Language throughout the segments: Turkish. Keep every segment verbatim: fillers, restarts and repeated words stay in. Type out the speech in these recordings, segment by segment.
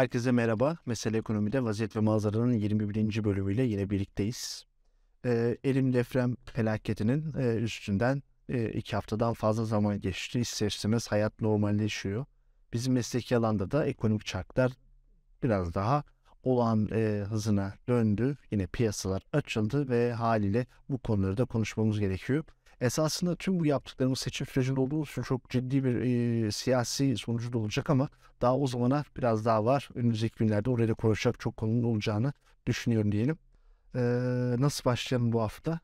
Herkese merhaba. Mesele Ekonomide Vaziyet ve Manzara'nın yirmi birinci bölümüyle yine birlikteyiz. E, Elim deprem felaketinin e, üstünden e, iki haftadan fazla zaman geçti. İster istemez hayat normalleşiyor. Bizim mesleki alanda da ekonomik çarklar biraz daha olağan e, hızına döndü. Yine piyasalar açıldı ve haliyle bu konuları da konuşmamız gerekiyor. Esasında tüm bu yaptıklarımız seçim sürecinde olduğu için çok ciddi bir e, siyasi sonucu da olacak ama daha o zamana biraz daha var. Önümüzdeki günlerde oraya da konuşacak çok konunun olacağını düşünüyorum diyelim. E, nasıl başlayalım bu hafta?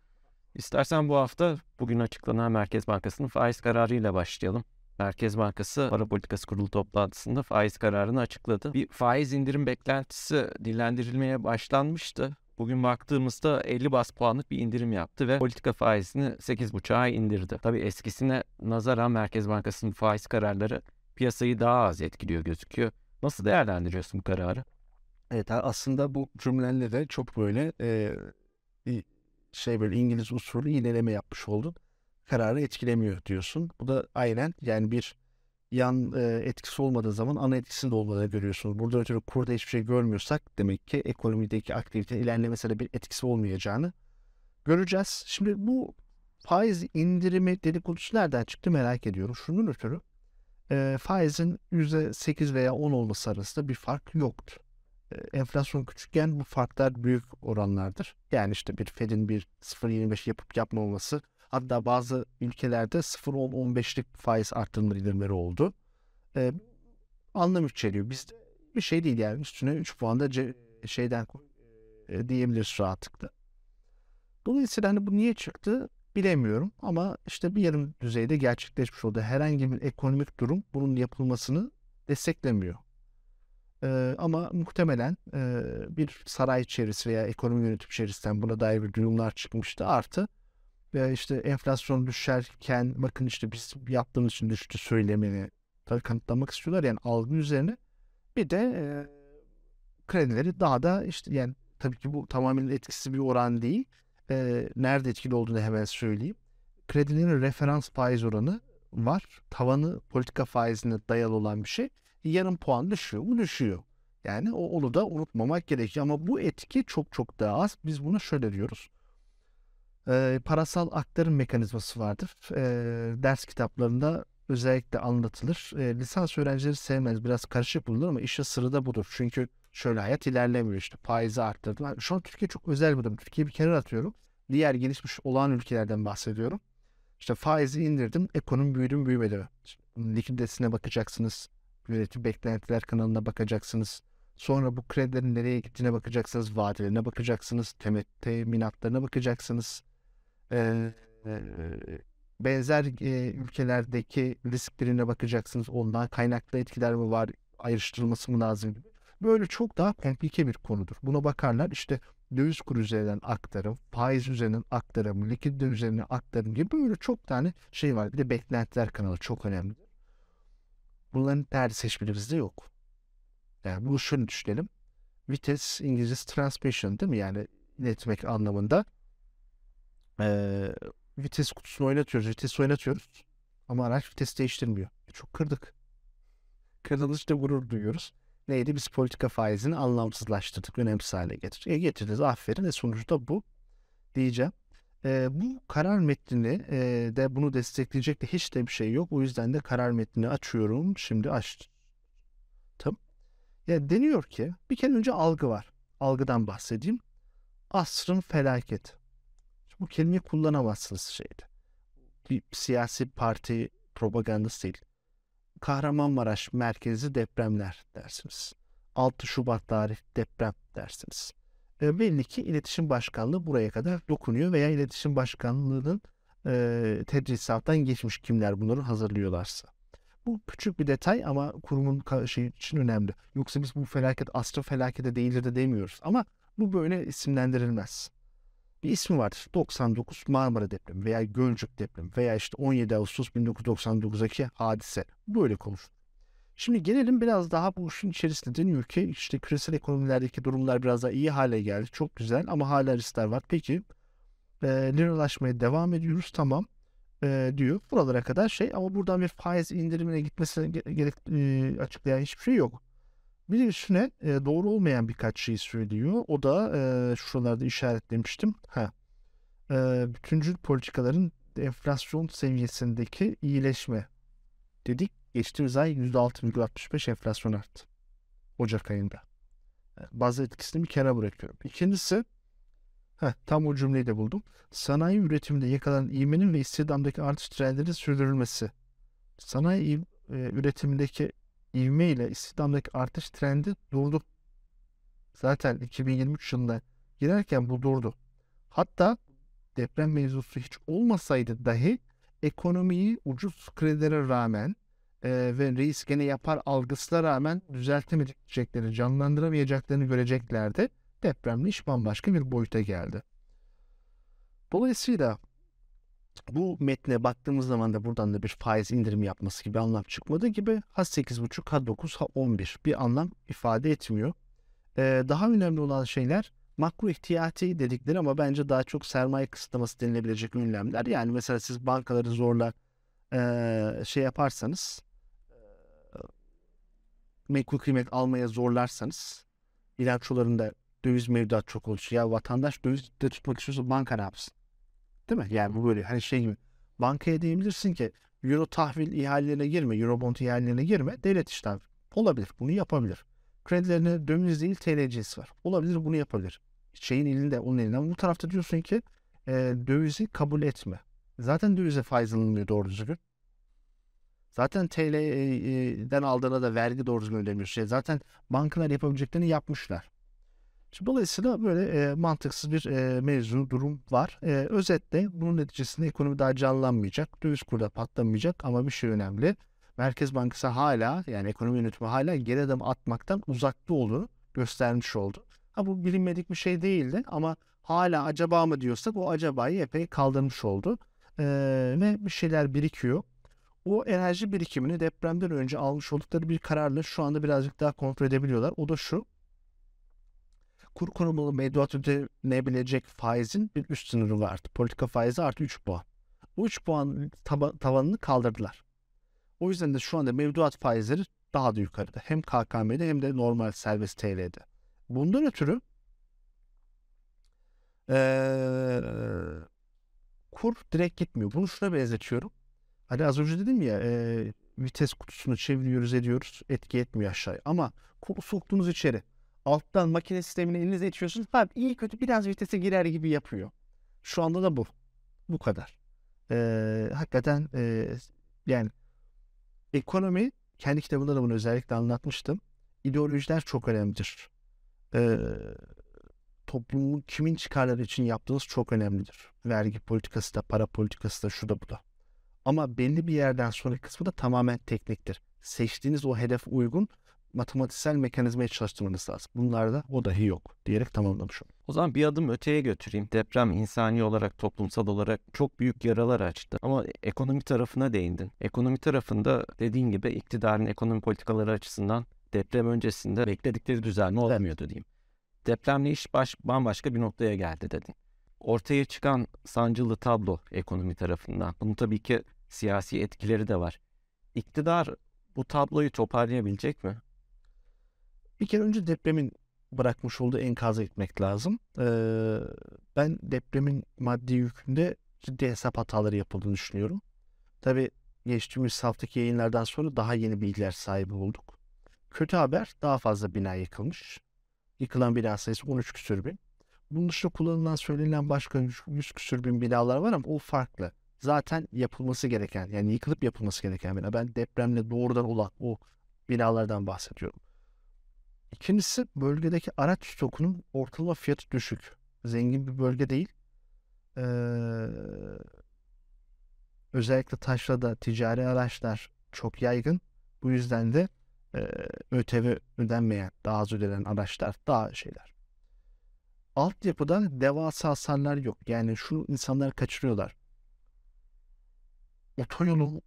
İstersen bu hafta bugün açıklanan Merkez Bankası'nın faiz kararıyla başlayalım. Merkez Bankası Para Politikası Kurulu toplantısında faiz kararını açıkladı. Bir faiz indirim beklentisi dillendirilmeye başlanmıştı. Bugün baktığımızda elli baz puanlık bir indirim yaptı ve politika faizini sekiz buçuğa indirdi. Tabii eskisine nazaran Merkez Bankası'nın faiz kararları piyasayı daha az etkiliyor gözüküyor. Nasıl değerlendiriyorsun bu kararı? Evet, aslında bu cümlenle de çok böyle e, şey böyle İngiliz usulü iğneleme yapmış oldun. Kararı etkilemiyor diyorsun. Bu da aynen yani bir yan e, etkisi olmadığı zaman ana etkisini de olmadığını görüyorsunuz. Burada ötürü kurda hiçbir şey görmüyorsak demek ki ekonomideki aktivitenin ilerlemesine bir etkisi olmayacağını göreceğiz. Şimdi bu faiz indirimi dedikodusu nereden çıktı merak ediyorum. Şunun ötürü e, faizin yüzde sekiz veya on olması arasında bir fark yoktu. E, enflasyon küçükken bu farklar büyük oranlardır. Yani işte bir F E D'in bir sıfır virgül yirmi beş yapıp yapmaması, hatta bazı ülkelerde sıfır on on beşlik faiz artırımları indirimleri oldu. Ee, anlam içeriyor. Bizde bir şey değil yani üstüne üç puan da ce, şeyden e, diyebiliriz rahatlıkla. Dolayısıyla hani bu niye çıktı bilemiyorum ama işte bir yarım düzeyde gerçekleşmiş oldu. Herhangi bir ekonomik durum bunun yapılmasını desteklemiyor. Ee, ama muhtemelen e, bir saray içerisi veya ekonomi yönetim içerisinden buna dair bir duyumlar çıkmıştı artı. Ve işte enflasyon düşerken bakın işte biz yaptığımız için düştü söylemini tabii kanıtlamak istiyorlar. Yani algı üzerine bir de e, kredileri daha da işte yani tabii ki bu tamamen etkisi bir oran değil. E, nerede etkili olduğunu hemen söyleyeyim. Kredilerin referans faiz oranı var. Tavanı politika faizine dayalı olan bir şey. Yarım puan düşüyor. Bu düşüyor. Yani o, onu da unutmamak gerekiyor. Ama bu etki çok çok daha az. Biz buna şöyle diyoruz. E, parasal aktarım mekanizması vardır. E, ders kitaplarında özellikle anlatılır. E, lisans öğrencileri sevmez. Biraz karışık bulunur ama işe sırrı da budur. Çünkü şöyle hayat ilerlemiyor işte. Faizi arttırdılar. Şu an Türkiye çok özel bir durum. Türkiye'yi bir kenara atıyorum. Diğer gelişmiş olağan ülkelerden bahsediyorum. İşte faizi indirdim. Ekonomi büyüdü mü büyümedi mi? Likiditesine bakacaksınız. Yönetim beklentiler kanalına bakacaksınız. Sonra bu kredilerin nereye gittiğine bakacaksınız. Vadelerine bakacaksınız. Teminatlarına bakacaksınız. Ee, benzer e, ülkelerdeki risklerine bakacaksınız. Ondan kaynaklı etkiler mi var? Ayrıştırılması mı lazım? Böyle çok daha komplike bir konudur. Buna bakarlar işte döviz kuru üzerinden aktarım, faiz üzerinden aktarım, likidite üzerinden aktarım gibi böyle çok tane şey var. Bir de beklentiler kanalı çok önemli. Bunların değerli seçimlerimizde yok. Yani bunu şunu düşünelim. Vites İngilizcesi transmission değil mi? Yani iletmek anlamında. Ee, vites kutusunu oynatıyoruz, vitesi oynatıyoruz ama araç vites değiştirmiyor. E çok kırdık. Kırılışta gurur duyuyoruz. Neydi? Biz politika faizini anlamsızlaştırdık, önemsiz hale getirdik. E getirdiniz, aferin. E sonuçta bu diyeceğim. E, bu karar metnini e, de bunu destekleyecek de hiç de bir şey yok. O yüzden de karar metnini açıyorum. Şimdi açtım. Ya deniyor ki bir kere önce algı var. Algıdan bahsedeyim. Asrın felaketi. Bu kelimeyi kullanamazsınız şeydi. Bir siyasi parti propagandası değil. Kahramanmaraş merkezi depremler dersiniz. altı Şubat tarih deprem dersiniz. E, belli ki iletişim başkanlığı buraya kadar dokunuyor veya iletişim başkanlığının e, tedrisattan geçmiş kimler bunları hazırlıyorlarsa. Bu küçük bir detay ama kurumun şey için önemli. Yoksa biz bu felaket asrın felaketi değildir de demiyoruz. Ama bu böyle isimlendirilmez. Bir ismi vardır. doksan dokuz Marmara Depremi veya Gölcük Depremi veya işte on yedi Ağustos bin dokuz yüz doksan dokuz'daki hadise. Böyle konuştuk. Şimdi gelelim biraz daha bu işin içerisinde deniyor ki işte küresel ekonomilerdeki durumlar biraz daha iyi hale geldi. Çok güzel ama hala riskler var. Peki e, liralaşmaya devam ediyoruz tamam e, diyor. Buralara kadar şey ama buradan bir faiz indirimine gitmesine gerek e, açıklayan hiçbir şey yok. Bir de üstüne e, doğru olmayan birkaç şey söylüyor. O da e, şuralarda işaretlemiştim. Ha. E, bütüncül politikaların enflasyon seviyesindeki iyileşme dedik. Geçtiğimiz ay yüzde altı virgül altmış beş enflasyon arttı. Ocak ayında. Yani bazı etkisini bir kenara bırakıyorum. İkincisi, heh, tam o cümleyi de buldum. Sanayi üretiminde yakalanan ivmenin ve istihdamdaki artış trendlerinin sürdürülmesi. Sanayi e, üretimindeki ivme ile istihdamdaki artış trendi durdu. Zaten iki bin yirmi üç yılında girerken bu durdu. Hatta deprem mevzusu hiç olmasaydı dahi ekonomiyi ucuz kredilere rağmen e, ve reis gene yapar algısına rağmen düzeltemeyeceklerini, canlandıramayacaklarını göreceklerdi. Depremle iş bambaşka bir boyuta geldi. Dolayısıyla bu metne baktığımız zaman da buradan da bir faiz indirimi yapması gibi anlam çıkmadığı gibi ha sekiz buçuk, ha dokuz, ha on bir bir anlam ifade etmiyor. Ee, daha önemli olan şeyler makro ihtiyati dedikleri ama bence daha çok sermaye kısıtlaması denilebilecek önlemler. Yani mesela siz bankaları zorla ee, şey yaparsanız, menkul kıymet almaya zorlarsanız, bilançolarında döviz mevduat çok oluşuyor. Ya vatandaş döviz de tutmak istiyorsa banka ne yapsın? Değil mi? Yani bu böyle hani şey gibi. Bankaya diyebilirsin ki euro tahvil ihalelerine girme, euro bond ihalelerine girme. Devlet işlem olabilir. Bunu yapabilir. Kredilerine döviz değil T L C'si var. Olabilir, bunu yapabilir. Şeyin elinde, onun elinde. Ama bu tarafta diyorsun ki e, dövizi kabul etme. Zaten dövize faiz alınmıyor doğru düzgün. Zaten T L'den aldığına da vergi doğru düzgün ödemiyorsun. Zaten bankalar yapabileceklerini yapmışlar. Dolayısıyla böyle e, mantıksız bir e, mevzu durum var. E, özetle bunun neticesinde ekonomi daha canlanmayacak. Döviz kurda patlamayacak ama bir şey önemli. Merkez Bankası hala, yani ekonomi yönetimi hala geri adım atmaktan uzakta olduğunu göstermiş oldu. Ha, bu bilinmedik bir şey değildi ama hala acaba mı diyorsak o acabayı epey kaldırmış oldu. E, ve bir şeyler birikiyor. O enerji birikimini depremden önce almış oldukları bir kararla şu anda birazcık daha kontrol edebiliyorlar. O da şu. Kur korumalı mevduat ödenebilecek faizin bir üst sınırı vardı. Politika faizi artı üç puan. Bu üç puan taba- tavanını kaldırdılar. O yüzden de şu anda mevduat faizleri daha da yukarıda. Hem K K M'de hem de normal serbest T L'de. Bundan ötürü ee, kur direkt gitmiyor. Bunu şuna benzetiyorum. Hani az önce dedim ya ee, vites kutusunu çeviriyoruz ediyoruz. Etki etmiyor aşağıya. Ama kuru soktuğunuz içeri. Alttan makine sistemini elinize itiyorsunuz. Tabii iyi kötü biraz vitese girer gibi yapıyor. Şu anda da bu. Bu kadar. Ee, hakikaten e, yani ekonomi, kendi kitabımda da bunu özellikle anlatmıştım. İdeolojiler çok önemlidir. Ee, toplumun kimin çıkarları için yaptığınız çok önemlidir. Vergi politikası da, para politikası da, şu da bu da. Ama belli bir yerden sonra kısmı da tamamen tekniktir. Seçtiğiniz o hedef uygun matematiksel mekanizmaya çalıştırmanız lazım. Bunlarda o dahi yok diyerek tamamlamış oldum. O zaman bir adım öteye götüreyim. Deprem insani olarak, toplumsal olarak çok büyük yaralar açtı. Ama ekonomi tarafına değindin. Ekonomi tarafında dediğin gibi iktidarın ekonomi politikaları açısından deprem öncesinde bekledikleri düzelme olmuyordu evet. diyeyim. Depremle iş baş, bambaşka bir noktaya geldi dedin. Ortaya çıkan sancılı tablo ekonomi tarafından. Bunun tabii ki siyasi etkileri de var. İktidar bu tabloyu toparlayabilecek mi? Bir kere önce depremin bırakmış olduğu enkaza gitmek lazım. Ee, ben depremin maddi yükünde ciddi hesap hataları yapıldığını düşünüyorum. Tabii geçtiğimiz haftaki yayınlardan sonra daha yeni bilgiler sahibi olduk. Kötü haber, daha fazla bina yıkılmış. Yıkılan bina sayısı on üç küsür bin. Bunun dışında kullanılan, söylenen başka yüz küsür bin binalar var ama o farklı. Zaten yapılması gereken, yani yıkılıp yapılması gereken bina. Ben depremle doğrudan olan o binalardan bahsediyorum. İkincisi, bölgedeki araç stokunun ortalama fiyatı düşük. Zengin bir bölge değil. Ee, özellikle taşrada ticari araçlar çok yaygın. Bu yüzden de e, Ö T V ödenmeyen, daha az ödenen araçlar, daha şeyler. Altyapıdan devasa hasarlar yok. Yani şunu insanlar kaçırıyorlar. Otoyolun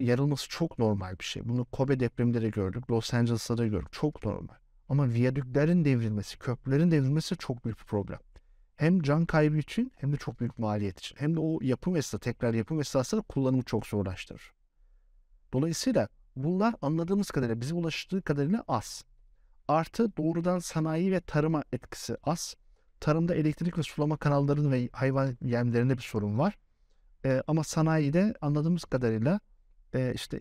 yarılması çok normal bir şey. Bunu Kobe depreminde de gördük. Los Angeles'ta da gördük. Çok normal. Ama viyadüklerin devrilmesi, köprülerin devrilmesi çok büyük bir problem. Hem can kaybı için hem de çok büyük maliyet için. Hem de o yapım esnasında, tekrar yapım esnasında kullanımı çok zorlaştırır. Dolayısıyla Bunlar anladığımız kadarıyla, bize ulaştığı kadarıyla az. Artı doğrudan sanayi ve tarıma etkisi az. Tarımda elektrik ve sulama kanallarının ve hayvan yemlerinde bir sorun var. Ee, ama sanayide anladığımız kadarıyla e, işte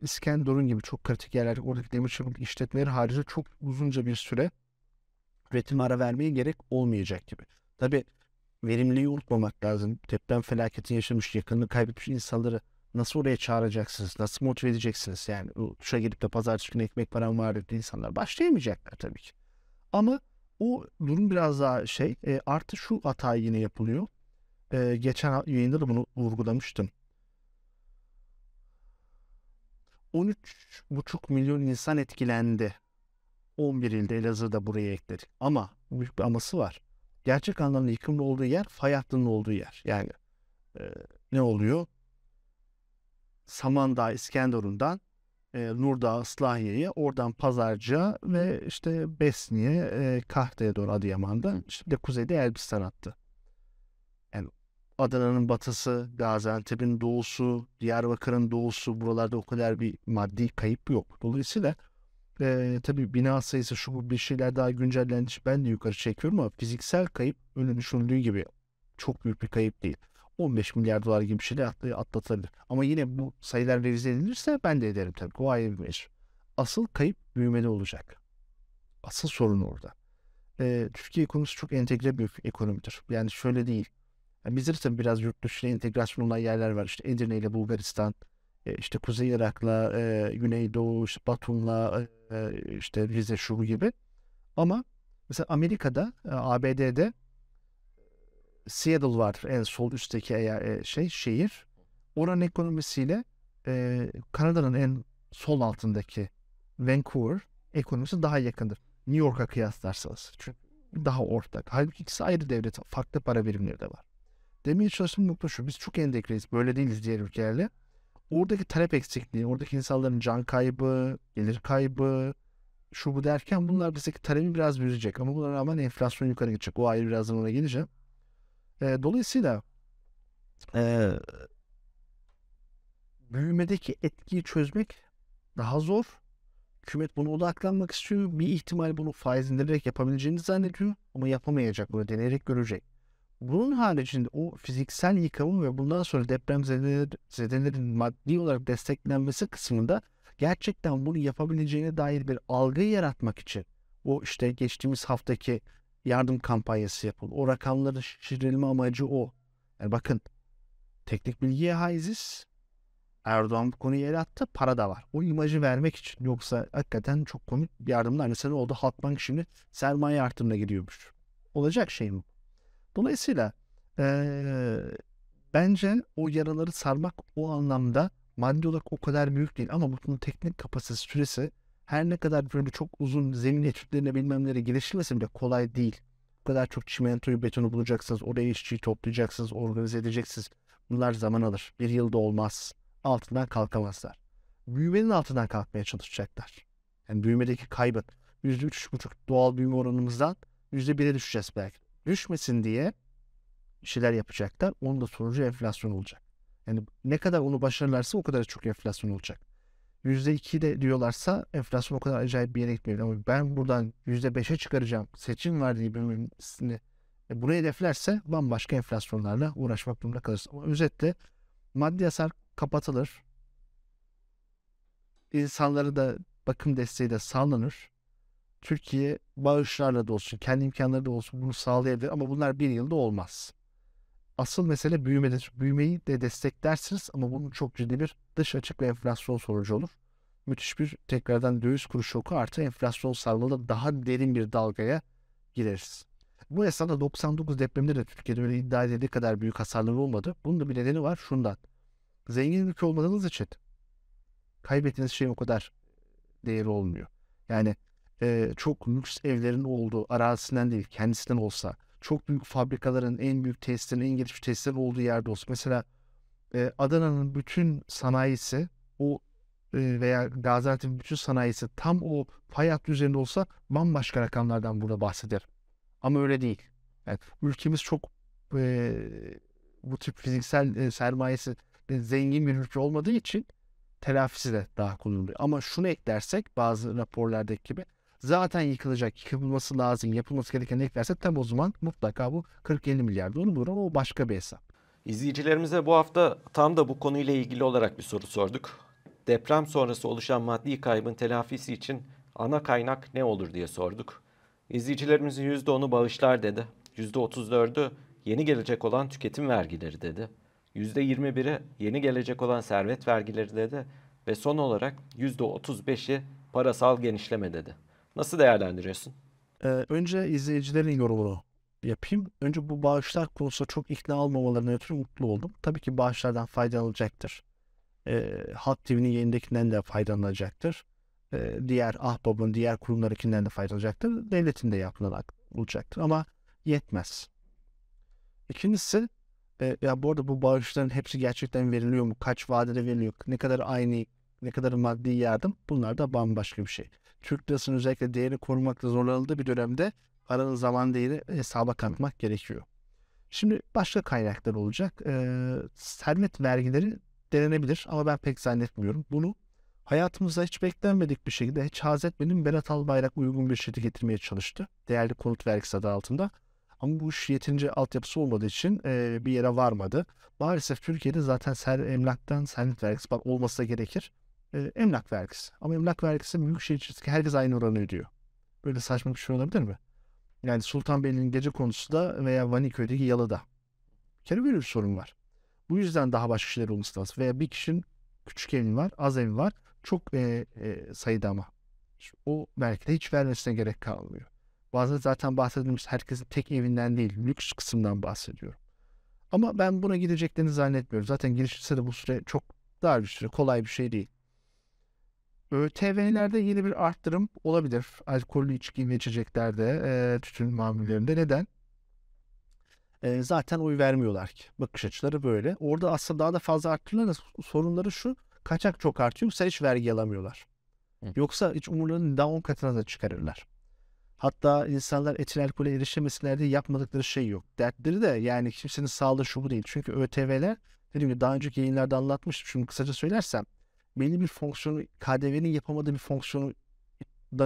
İskenderun gibi çok kritik yerler, oradaki demir çelik işletmeleri harici çok uzunca bir süre üretime ara vermeye gerek olmayacak gibi. Tabii verimliliği unutmamak lazım. Deprem felaketi yaşamış, yakınını kaybetmiş insanları nasıl oraya çağıracaksınız? Nasıl motive edeceksiniz? Yani tuşa girip de pazartesi günü ekmek param var dediği insanlar başlayamayacaklar tabii ki. Ama o durum biraz daha şey, e, artı şu hata yine yapılıyor. E, geçen yayında da bunu vurgulamıştım. on üç buçuk milyon insan etkilendi. on bir ilde, Elazığ'da buraya ekledik. Ama büyük bir aması var. Gerçek anlamda yıkımlı olduğu yer, fay hattının olduğu yer. Yani e, ne oluyor? Samandağ, İskenderun'dan e, Nurdağı, Islahiye'ye, oradan Pazarcık'a ve işte Besni'ye, e, Kahta'ya doğru Adıyaman'da, işte kuzeyde Elbistan hattı. Yani Adana'nın batısı, Gaziantep'in doğusu, Diyarbakır'ın doğusu, buralarda o kadar bir maddi kayıp yok. Dolayısıyla e, tabii bina sayısı, şu bir şeyler daha güncellendi, ben de yukarı çekiyorum ama fiziksel kayıp öyle düşündüğü gibi çok büyük bir kayıp değil. on beş milyar dolar gibi bir şeyle atlatabilir. Ama yine bu sayılar revize edilirse ben de ederim tabii. O ayrı bir iş. Asıl kayıp büyümede olacak. Asıl sorun orada. Ee, Türkiye ekonomisi çok entegre bir ekonomidir. Yani şöyle değil. Yani bizde tabii biraz yurt dışına entegrasyon olan yerler var. İşte Edirne ile Bulgaristan, işte Kuzey Irak'la, e, Güneydoğu, işte Batum'la, e, işte Rize şu gibi. Ama mesela Amerika'da, A B D'de Seattle var, en sol üstteki şey şehir. Oranın ekonomisiyle e, Kanada'nın en sol altındaki Vancouver ekonomisi daha yakındır. New York'a kıyaslarsanız. Çünkü daha ortak. Halbuki ikisi ayrı devlet, farklı para birimleri de var. Demeye çalıştığım nokta şu. Biz çok endekreyiz. Böyle değiliz diğer ülkelerle. Oradaki talep eksikliği, oradaki insanların can kaybı, gelir kaybı, şu bu derken bunlar bizdeki talebi biraz büyüyecek. Ama buna rağmen enflasyon yukarı gidecek. O ayrı, birazdan ona geleceğim. Dolayısıyla e, büyümedeki etkiyi çözmek daha zor. Hükümet buna odaklanmak istiyor. Bir ihtimal bunu faiz indirerek yapabileceğini zannediyor. Ama yapamayacak. Bunu deneyerek görecek. Bunun haricinde o fiziksel yıkımın ve bundan sonra depremzedelerin maddi olarak desteklenmesi kısmında gerçekten bunu yapabileceğine dair bir algı yaratmak için o işte geçtiğimiz haftaki yardım kampanyası yapıldı. O rakamların şişirilme amacı o. Yani bakın, teknik bilgiye haiziz. Erdoğan bu konuyu el attı. Para da var. O imajı vermek için. Yoksa hakikaten çok komik yardımlar. Mesela oldu. Halkbank şimdi sermaye artımına gidiyormuş. Olacak şey mi? Dolayısıyla ee, bence o yaraları sarmak o anlamda maddi olarak o kadar büyük değil. Ama bunun teknik kapasitesi, süresi, her ne kadar böyle çok uzun zemin etütlerine bilmemlere girişilmesi bile kolay değil. Bu kadar çok çimentoyu, betonu bulacaksınız. Oraya işçiyi toplayacaksınız. Organize edeceksiniz. Bunlar zaman alır. Bir yılda olmaz. Altından kalkamazlar. Büyümenin altından kalkmaya çalışacaklar. Yani büyümedeki kaybın yüzde üç buçuk doğal büyüme oranımızdan yüzde bire düşeceğiz belki. Düşmesin diye şeyler yapacaklar. Onun da sonucu enflasyon olacak. Yani ne kadar onu başarırlarsa o kadar çok enflasyon olacak. yüzde iki de diyorlarsa enflasyon o kadar acayip bir yere gitmiyor. Ama ben buradan yüzde beşe çıkaracağım, seçim var diye bölümünü bunu hedeflerse bambaşka enflasyonlarla uğraşmak durumunda kalırız. Ama özetle maddi hasar kapatılır. İnsanlara da bakım desteği de sağlanır. Türkiye bağışlarla da olsun, kendi imkanları da olsun bunu sağlayabilir ama bunlar bir yılda olmaz. Asıl mesele büyümedir. Büyümeyi de desteklersiniz ama bunun çok ciddi bir dış açık ve enflasyon sonucu olur. Müthiş bir tekrardan döviz kuru şoku artı enflasyon sarmalında daha derin bir dalgaya gireriz. Bu esnada doksan dokuz depreminde de Türkiye'de öyle iddia edildiği kadar büyük hasarlar olmadı. Bunun da bir nedeni var şundan. Zengin ülke olmadığınız için kaybettiğiniz şey o kadar değeri olmuyor. Yani e, çok lüks evlerin olduğu, arazisinden değil kendisinden olsa, çok büyük fabrikaların, en büyük tesislerin, en gelişmiş tesislerin olduğu yerde olsun. Mesela e, Adana'nın bütün sanayisi o e, veya Gaziantep'in bütün sanayisi tam o fay hattı üzerinde olsa bambaşka rakamlardan burada bahsederim. Ama öyle değil. Yani ülkemiz çok e, bu tip fiziksel e, sermayesi zengin bir ülke olmadığı için telafisi de daha kullanılıyor. Ama şunu eklersek bazı raporlardaki gibi zaten yıkılacak, yapılması lazım, yapılması gereken eklersek tam o zaman mutlaka bu kırk elli milyar dolar olur ama o başka bir hesap. İzleyicilerimize bu hafta tam da bu konuyla ilgili olarak bir soru sorduk. Deprem sonrası oluşan maddi kaybın telafisi için ana kaynak ne olur diye sorduk. İzleyicilerimizin yüzde onu bağışlar dedi. yüzde otuz dördü yeni gelecek olan tüketim vergileri dedi. yüzde yirmi biri yeni gelecek olan servet vergileri dedi. Ve son olarak yüzde otuz beşi parasal genişleme dedi. Nasıl değerlendiriyorsun? Ee, önce izleyicilerin yorumunu yapayım. Önce bu bağışlar konusunda çok ikna olmamalarına ötürü mutlu oldum. Tabii ki bağışlardan faydalanacaktır. E, Halk T V'nin yayındakinden de faydalanacaktır. E, diğer ahbabın, diğer kurumlardakinden de faydalanacaktır. Devletin de yapılan olacaktır. Ama yetmez. İkincisi, e, ya bu arada bu bağışların hepsi gerçekten veriliyor mu? Kaç vadede veriliyor? Ne kadar aynı, ne kadar maddi yardım? Bunlar da bambaşka bir şey. Türk lirasının özellikle değeri korumakta zorlanıldığı bir dönemde paranın zaman değeri hesaba katmak gerekiyor. Şimdi başka kaynaklar olacak. E, servet vergileri denenebilir ama ben pek zannetmiyorum. Bunu hayatımızda hiç beklenmedik bir şekilde, hiç haz etmedim, Berat Albayrak uygun bir şirketi getirmeye çalıştı. Değerli konut vergisi adı altında. Ama bu iş yetince altyapısı olmadığı için e, bir yere varmadı. Maalesef Türkiye'de zaten ser, emlaktan servet vergisi bak, olması da gerekir. E, emlak vergisi. Ama emlak vergisi büyük şehir içerisindeki herkes aynı oranı ödüyor. Böyle saçma bir şey olabilir mi? Yani Sultanbeyli'nin gece konusu da veya Vaniköy'deki yalıda. Bir kere böyle bir sorun var. Bu yüzden daha başka şeyler olması lazım. Veya bir kişinin küçük evi var, az evi var, çok e, e, sayıda ama. O belki de hiç vermesine gerek kalmıyor. Bazen zaten bahsettiğimiz herkesin tek evinden değil, lüks kısımdan bahsediyorum. Ama ben buna gideceklerini zannetmiyorum. Zaten gelişirse de bu süre çok dar bir süre, kolay bir şey değil. ÖTV'lerde yeni bir arttırım olabilir. Alkollü içki ve içeceklerde, e, tütün mamullerinde. Neden? E, zaten oy vermiyorlar ki. Bakış açıları böyle. Orada aslında daha da fazla arttırırlar. Sorunları şu. Kaçak çok artıyor. Yoksa hiç vergi alamıyorlar. Hı. Yoksa hiç umurlarını daha on katına da çıkarırlar. Hatta insanlar etil alkole erişemesinler diye yapmadıkları şey yok. Dertleri de yani kimsenin sağlığı şu bu değil. Çünkü ÖTV'ler dediğim gibi daha önceki yayınlarda anlatmıştım. Şimdi kısaca söylersem belli bir fonksiyonu, K D V'nin yapamadığı bir fonksiyondan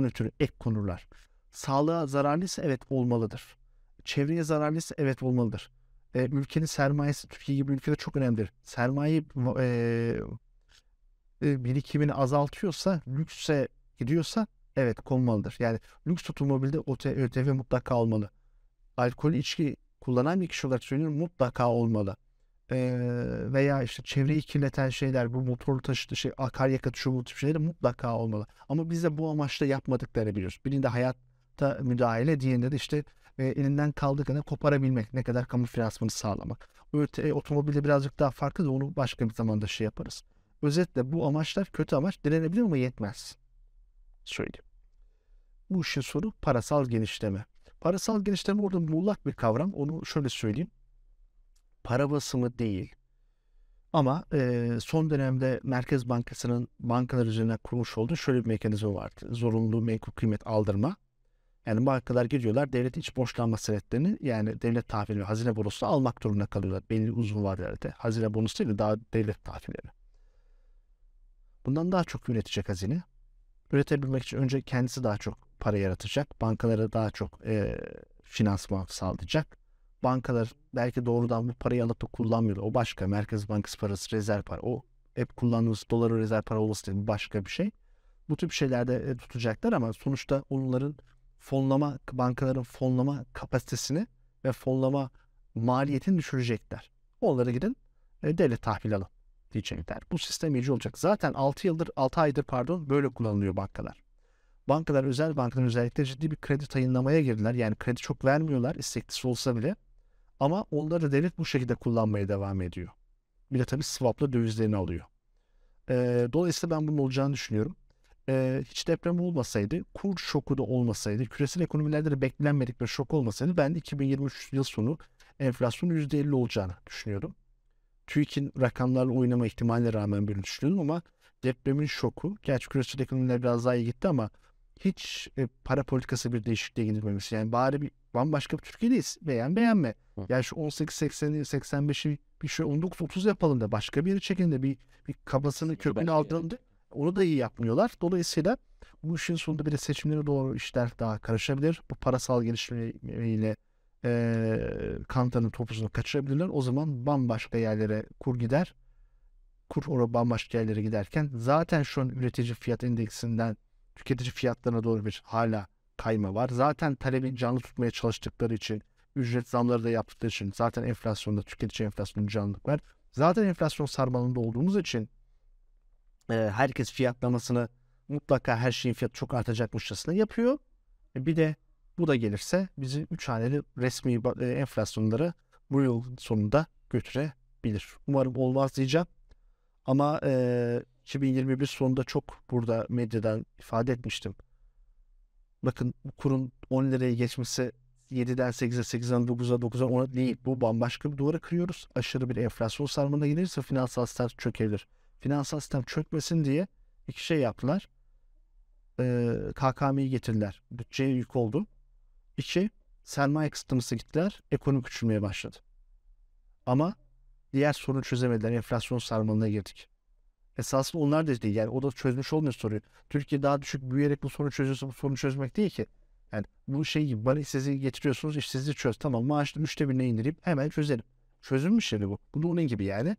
ötürü ek konurlar. Sağlığa zararlıysa evet olmalıdır. Çevreye zararlıysa evet olmalıdır. E, ülkenin sermayesi Türkiye gibi ülkede çok önemlidir. Sermaye e, e, birikimini azaltıyorsa, lükse gidiyorsa evet konmalıdır. Yani lüks otomobilde ÖTV mutlaka olmalı. Alkol, içki kullanan bir kişi olarak söylüyorum mutlaka olmalı. E, veya işte çevreyi kirleten şeyler, bu motorlu taşıtı, şey, akaryakıt, şu bu tip şeyler mutlaka olmalı. Ama biz de bu amaçla yapmadıkları biliyoruz. Birinde hayatta müdahale, diğerinde de işte ve elinden kaldığı kadar koparabilmek, ne kadar kamu finansmanı sağlamak. Öte, otomobilde birazcık daha farklı da onu başka bir zamanda şey yaparız. Özetle bu amaçlar kötü amaç, direnebilir ama yetmez. Söyleyeyim. Bu işin soru parasal genişleme. Parasal genişleme orada muğlak bir kavram. Onu şöyle söyleyeyim. Para basımı değil. Ama e, son dönemde Merkez Bankası'nın bankalar üzerine kurmuş olduğu şöyle bir mekanizma vardı. Zorunlu menkul kıymet aldırma. Yani bankalar giriyorlar, devlet iç borçlanma senetlerini yani devlet tahvili ve hazine bonosunu almak durumunda kalıyorlar. Belli uzun vadelerde. Hazine bonosu değil de daha devlet tahvilleri. Bundan daha çok üretecek hazine. Üretebilmek için önce kendisi daha çok para yaratacak. Bankalara daha çok e, finansman sağlayacak. Bankalar belki doğrudan bu parayı alıp da kullanmıyorlar. O başka. Merkez Bankası parası, rezerv para. O hep kullandığımız doları rezerv para olması değil. Başka bir şey. Bu tip şeylerde e, tutacaklar ama sonuçta onların fonlama, bankaların fonlama kapasitesini ve fonlama maliyetini düşürecekler. Onlara gidin e, devlet tahvil alın diyecekler. Bu sistem iyice olacak. Zaten altı yıldır altı aydır pardon böyle kullanılıyor bankalar. Bankalar, özel bankaların özellikle ciddi bir kredi tayinlamaya girdiler. Yani kredi çok vermiyorlar isteklisi olsa bile. Ama onları devlet bu şekilde kullanmaya devam ediyor. Bir de tabii swap'la dövizlerini alıyor. E, dolayısıyla ben bunun olacağını düşünüyorum. Ee, hiç deprem olmasaydı, kur şoku da olmasaydı, küresel ekonomilerde de beklenmedik bir şok olmasaydı ben iki bin yirmi üç yıl sonu enflasyonun yüzde elli olacağını düşünüyordum. TÜİK'in rakamlarla oynama ihtimaline rağmen böyle düşünüyordum ama depremin şoku, gerçi küresel ekonomiler biraz daha iyi gitti ama hiç e, para politikası bir değişikliğe gidilmemesi. Yani bari bir bambaşka bir Türkiye'deyiz. Beğen beğenme. Yani şu on sekiz seksen seksen beşi bir şey on dokuz otuz yapalım da başka bir yere çekin de bir, bir kabasını kökünü aldıralım da onu da iyi yapmıyorlar. Dolayısıyla bu işin sonunda bir de seçimlere doğru işler daha karışabilir. Bu parasal gelişmeyle e, kantanın topuzunu kaçırabilirler. O zaman bambaşka yerlere kur gider. Kur oraya bambaşka yerlere giderken zaten şu an üretici fiyat endeksinden tüketici fiyatlarına doğru bir hala kayma var. Zaten talebi canlı tutmaya çalıştıkları için, ücret zamları da yaptıkları için zaten enflasyonda, tüketici enflasyonun canlılık var. Zaten enflasyon sarmalında olduğumuz için e, herkes fiyatlamasını mutlaka her şeyin fiyatı çok artacakmışçasına yapıyor. E, bir de bu da gelirse bizi üç haneli resmi e, enflasyonları bu yıl sonunda götürebilir. Umarım olmaz diyeceğim. Ama e, iki bin yirmi bir sonunda çok burada medyadan ifade etmiştim. Bakın kurun on liraya geçmesi yediden sekize, sekizden dokuza, dokuza ona değil. Bu bambaşka bir duvara kırıyoruz. Aşırı bir enflasyon sarmalına gelirse finansal sistem çökebilir. Finansal sistem çökmesin diye iki şey yaptılar. E, K K M'yi getirdiler. Bütçeye yük oldu. İki, sermaye kısıtlaması gittiler. Ekonomi küçülmeye başladı. Ama diğer sorunu çözemediler. Enflasyon sarmalına girdik. Esasında onlar da değil. Yani o da çözmüş olmuyor soruyu. Türkiye daha düşük büyüyerek bu sorunu çözüyorsa bu sorunu çözmek değil ki. Yani bu şey gibi bana işsizliği getiriyorsunuz, işsizliği çöz. Tamam maaşını üçte birine indireyim hemen çözelim. Çözülmüş yani bu. Bu da onun gibi yani.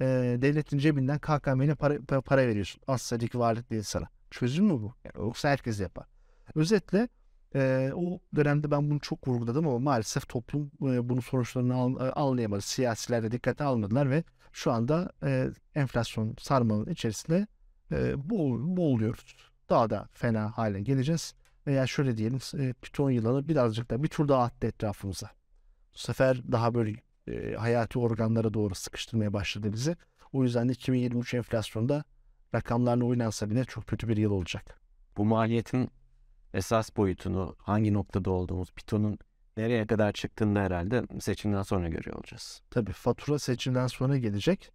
Ee, devletin cebinden K K M'ye para, para veriyorsun. Az sayıdaki varlıklı insana. Çözüm mü bu? Yani yoksa herkes yapar. Özetle e, o dönemde ben bunu çok vurguladım ama maalesef toplum e, bunun sonuçlarını al, anlayamadı. Siyasiler de dikkate almadılar ve şu anda e, enflasyon sarmalının içerisinde e, boğul, boğuluyoruz. Daha da fena hale geleceğiz. Veya şöyle diyelim e, piton yılanı birazcık da bir tur daha attı etrafımıza. Bu sefer daha böyle e, hayati organlara doğru sıkıştırmaya başladı bizi. O yüzden de iki bin yirmi üç enflasyonda rakamlarla oynansa bile çok kötü bir yıl olacak. Bu maliyetin esas boyutunu hangi noktada olduğumuz pitonun nereye kadar çıktığını herhalde seçimden sonra görüyor olacağız. Tabii fatura seçimden sonra gelecek.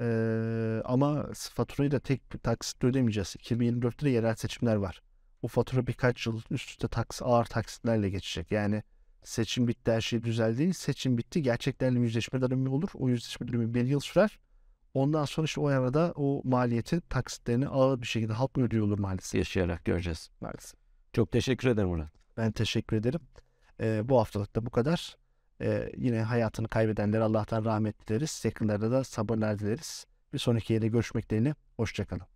Ee, ama faturayı da tek taksitle ödemeyeceğiz. iki bin yirmi dörtte yerel seçimler var. O fatura birkaç yıl üst üste taks, ağır taksitlerle geçecek. Yani seçim bitti her şey düzeldi. Seçim bitti. Gerçeklerle yüzleşme dönemi olur. O yüzleşme dönemi bir yıl sürer. Ondan sonra işte o arada o maliyetin taksitlerini ağır bir şekilde halk ödüyor olur maalesef. Yaşayarak göreceğiz maalesef. Çok teşekkür ederim Murat. Ben teşekkür ederim. Ee, bu haftalık da bu kadar. Ee, yine hayatını kaybedenlere Allah'tan rahmet dileriz. Yakınlarda da sabırlar dileriz. Bir sonraki yerde görüşmek dileğiyle. Hoşçakalın.